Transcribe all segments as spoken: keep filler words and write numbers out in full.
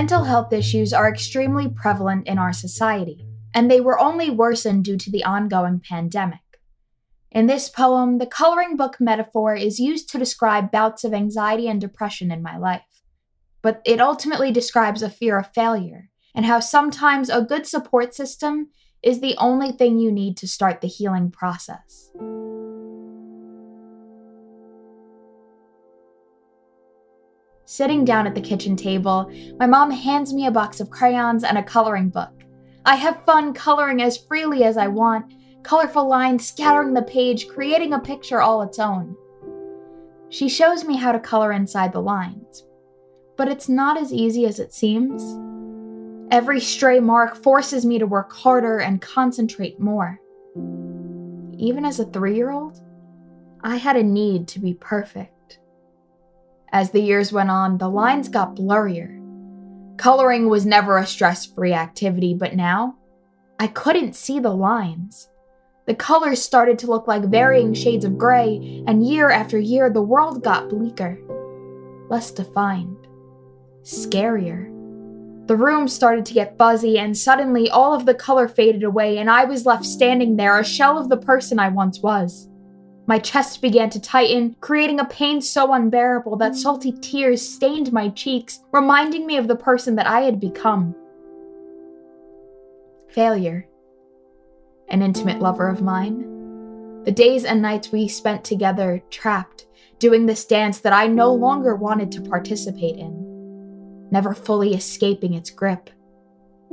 Mental health issues are extremely prevalent in our society, and they were only worsened due to the ongoing pandemic. In this poem, the coloring book metaphor is used to describe bouts of anxiety and depression in my life, but it ultimately describes a fear of failure and how sometimes a good support system is the only thing you need to start the healing process. Sitting down at the kitchen table, my mom hands me a box of crayons and a coloring book. I have fun coloring as freely as I want, colorful lines scattering the page, creating a picture all its own. She shows me how to color inside the lines, but it's not as easy as it seems. Every stray mark forces me to work harder and concentrate more. Even as a three-year-old, I had a need to be perfect. As the years went on, the lines got blurrier. Coloring was never a stress-free activity, but now I couldn't see the lines. The colors started to look like varying shades of gray, and year after year, the world got bleaker, less defined, scarier. The room started to get fuzzy, and suddenly all of the color faded away, and I was left standing there, a shell of the person I once was. My chest began to tighten, creating a pain so unbearable that salty tears stained my cheeks, reminding me of the person that I had become. Failure, an intimate lover of mine. The days and nights we spent together, trapped, doing this dance that I no longer wanted to participate in, never fully escaping its grip.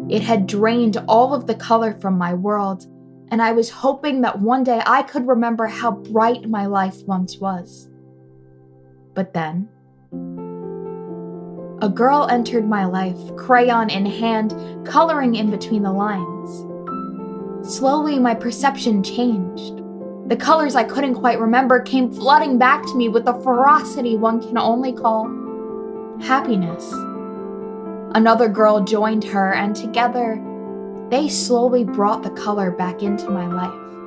It had drained all of the color from my world, and I was hoping that one day I could remember how bright my life once was. But then, a girl entered my life, crayon in hand, coloring in between the lines. Slowly, my perception changed. The colors I couldn't quite remember came flooding back to me with the ferocity one can only call happiness. Another girl joined her, and together, they slowly brought the color back into my life.